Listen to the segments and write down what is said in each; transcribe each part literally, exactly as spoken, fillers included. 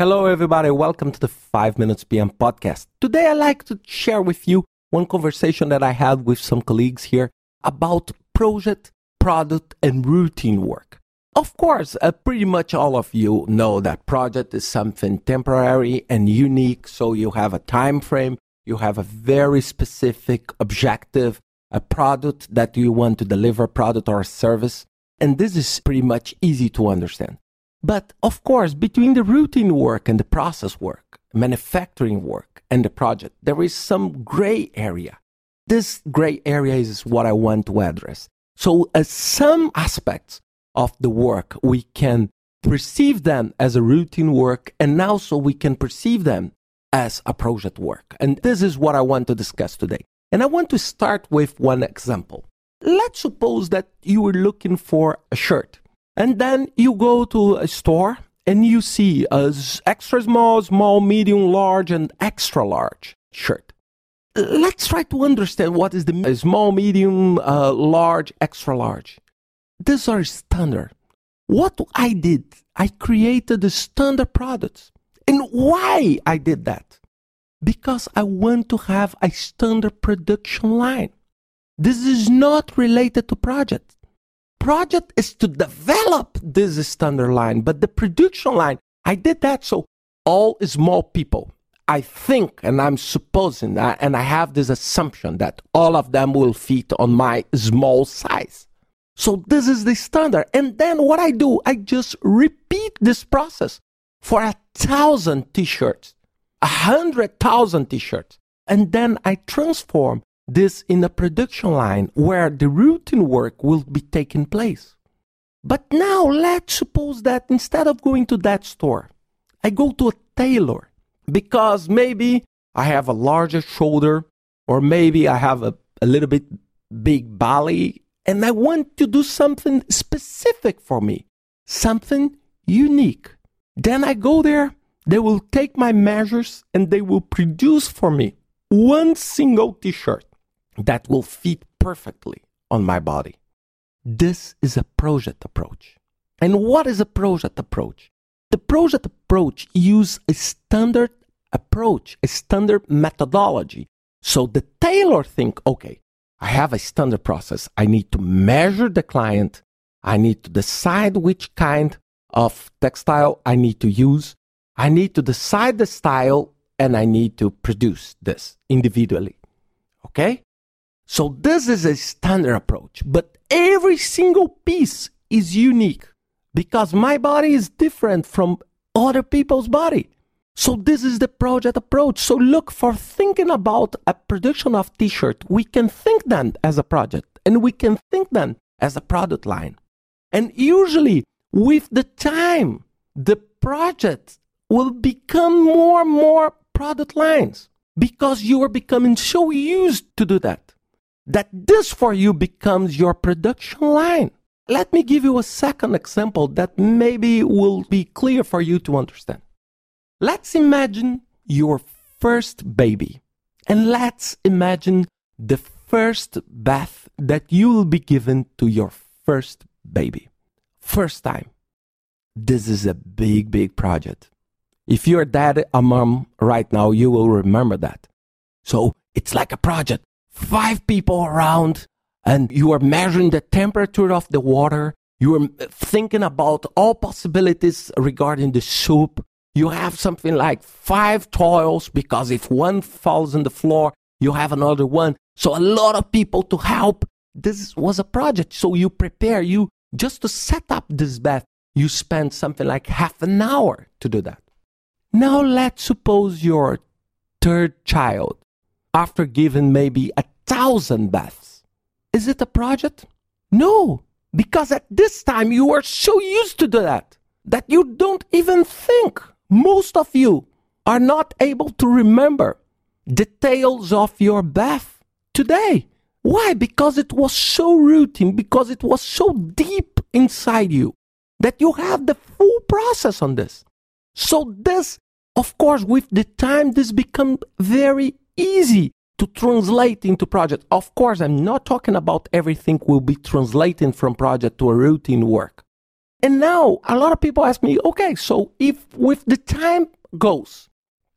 Hello everybody, welcome to the five minutes P M podcast. Today I'd like to share with you one conversation that I had with some colleagues here about project, product and routine work. Of course, uh, pretty much all of you know that project is something temporary and unique, so you have a time frame, you have a very specific objective, a product that you want to deliver, product or service, and this is pretty much easy to understand. But, of course, between the routine work and the process work, manufacturing work and the project, there is some gray area. This gray area is what I want to address. So, as some aspects of the work, we can perceive them as a routine work, and also we can perceive them as a project work. And this is what I want to discuss today. And I want to start with one example. Let's suppose that you were looking for a shirt. And then you go to a store and you see an extra small, small, medium, large, and extra large shirt. Let's try to understand what is the small, medium, uh, large, extra large. These are standard. What I did, I created the standard products. And why I did that? Because I want to have a standard production line. This is not related to projects. Project is to develop this standard line, but the production line, I did that so all small people, I think, and I'm supposing, and I have this assumption that all of them will fit on my small size. So this is the standard. And then what I do, I just repeat this process for a thousand t-shirts, a hundred thousand t-shirts. And then I transform this in a production line where the routine work will be taking place. But now let's suppose that instead of going to that store, I go to a tailor because maybe I have a larger shoulder or maybe I have a, a little bit big belly and I want to do something specific for me, something unique. Then I go there, they will take my measures and they will produce for me one single t-shirt that will fit perfectly on my body. This is a project approach. And what is a project approach? The project approach uses a standard approach, a standard methodology. So the tailor thinks, okay, I have a standard process. I need to measure the client. I need to decide which kind of textile I need to use. I need to decide the style and I need to produce this individually. Okay? So this is a standard approach, but every single piece is unique because my body is different from other people's body. So this is the project approach. So look, for thinking about a production of t-shirt, we can think them as a project and we can think them as a product line. And usually with the time, the project will become more and more product lines because you are becoming so used to do that. That this for you becomes your production line. Let me give you a second example that maybe will be clear for you to understand. Let's imagine your first baby. And let's imagine the first bath that you will be given to your first baby. First time. This is a big, big project. If you're a dad or mom right now, you will remember that. So it's like a project. Five people around and you are measuring the temperature of the water. You are thinking about all possibilities regarding the soup. You have something like five toils because if one falls on the floor, you have another one. So a lot of people to help. This was a project. So you prepare you just to set up this bath. You spend something like half an hour to do that. Now let's suppose your third child, after giving maybe a thousand baths. Is it a project? No, because at this time you are so used to do that, that you don't even think. Most of you are not able to remember details of your bath today. Why? Because it was so routine, because it was so deep inside you, that you have the full process on this. So this, of course, with the time, this becomes very easy to translate into project. Of course, I'm not talking about everything will be translating from project to a routine work. And now a lot of people ask me, okay, so if with the time goes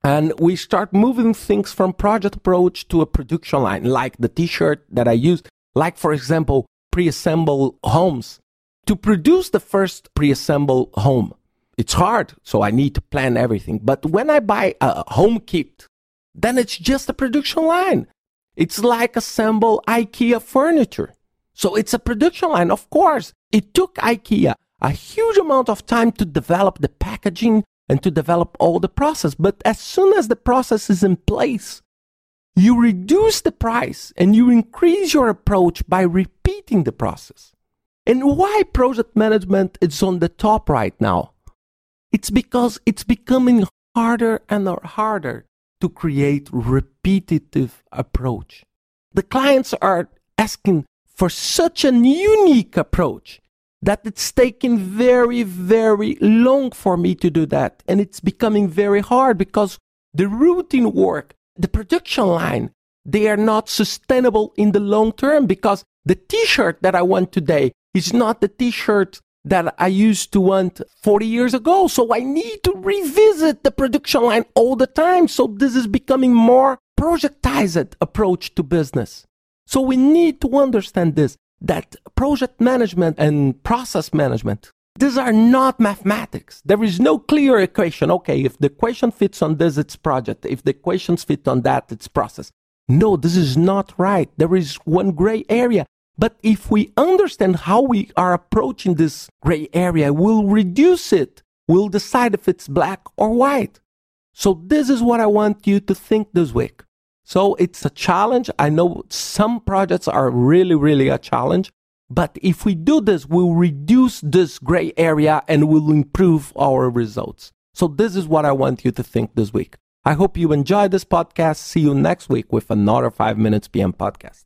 and we start moving things from project approach to a production line, like the t-shirt that I used, like for example, pre-assemble homes. To produce the first pre-assemble home, it's hard, so I need to plan everything. But when I buy a home kit, then it's just a production line. It's like assemble IKEA furniture. So it's a production line. Of course, it took IKEA a huge amount of time to develop the packaging and to develop all the process. But as soon as the process is in place, you reduce the price and you increase your approach by repeating the process. And why project management is on the top right now? It's because it's becoming harder and harder to create repetitive approach. The clients are asking for such an unique approach that it's taking very, very long for me to do that. And it's becoming very hard because the routine work, the production line, they are not sustainable in the long term, because the t-shirt that I want today is not the t-shirt that I used to want forty years ago. So I need to revisit the production line all the time. So this is becoming more projectized approach to business. So we need to understand this, that project management and process management, these are not mathematics. There is no clear equation. Okay, if the equation fits on this, it's project. If the equations fit on that, it's process. No, this is not right. There is one gray area. But if we understand how we are approaching this gray area, we'll reduce it. We'll decide if it's black or white. So this is what I want you to think this week. So it's a challenge. I know some projects are really, really a challenge. But if we do this, we'll reduce this gray area and we'll improve our results. So this is what I want you to think this week. I hope you enjoyed this podcast. See you next week with another five minutes P M podcast.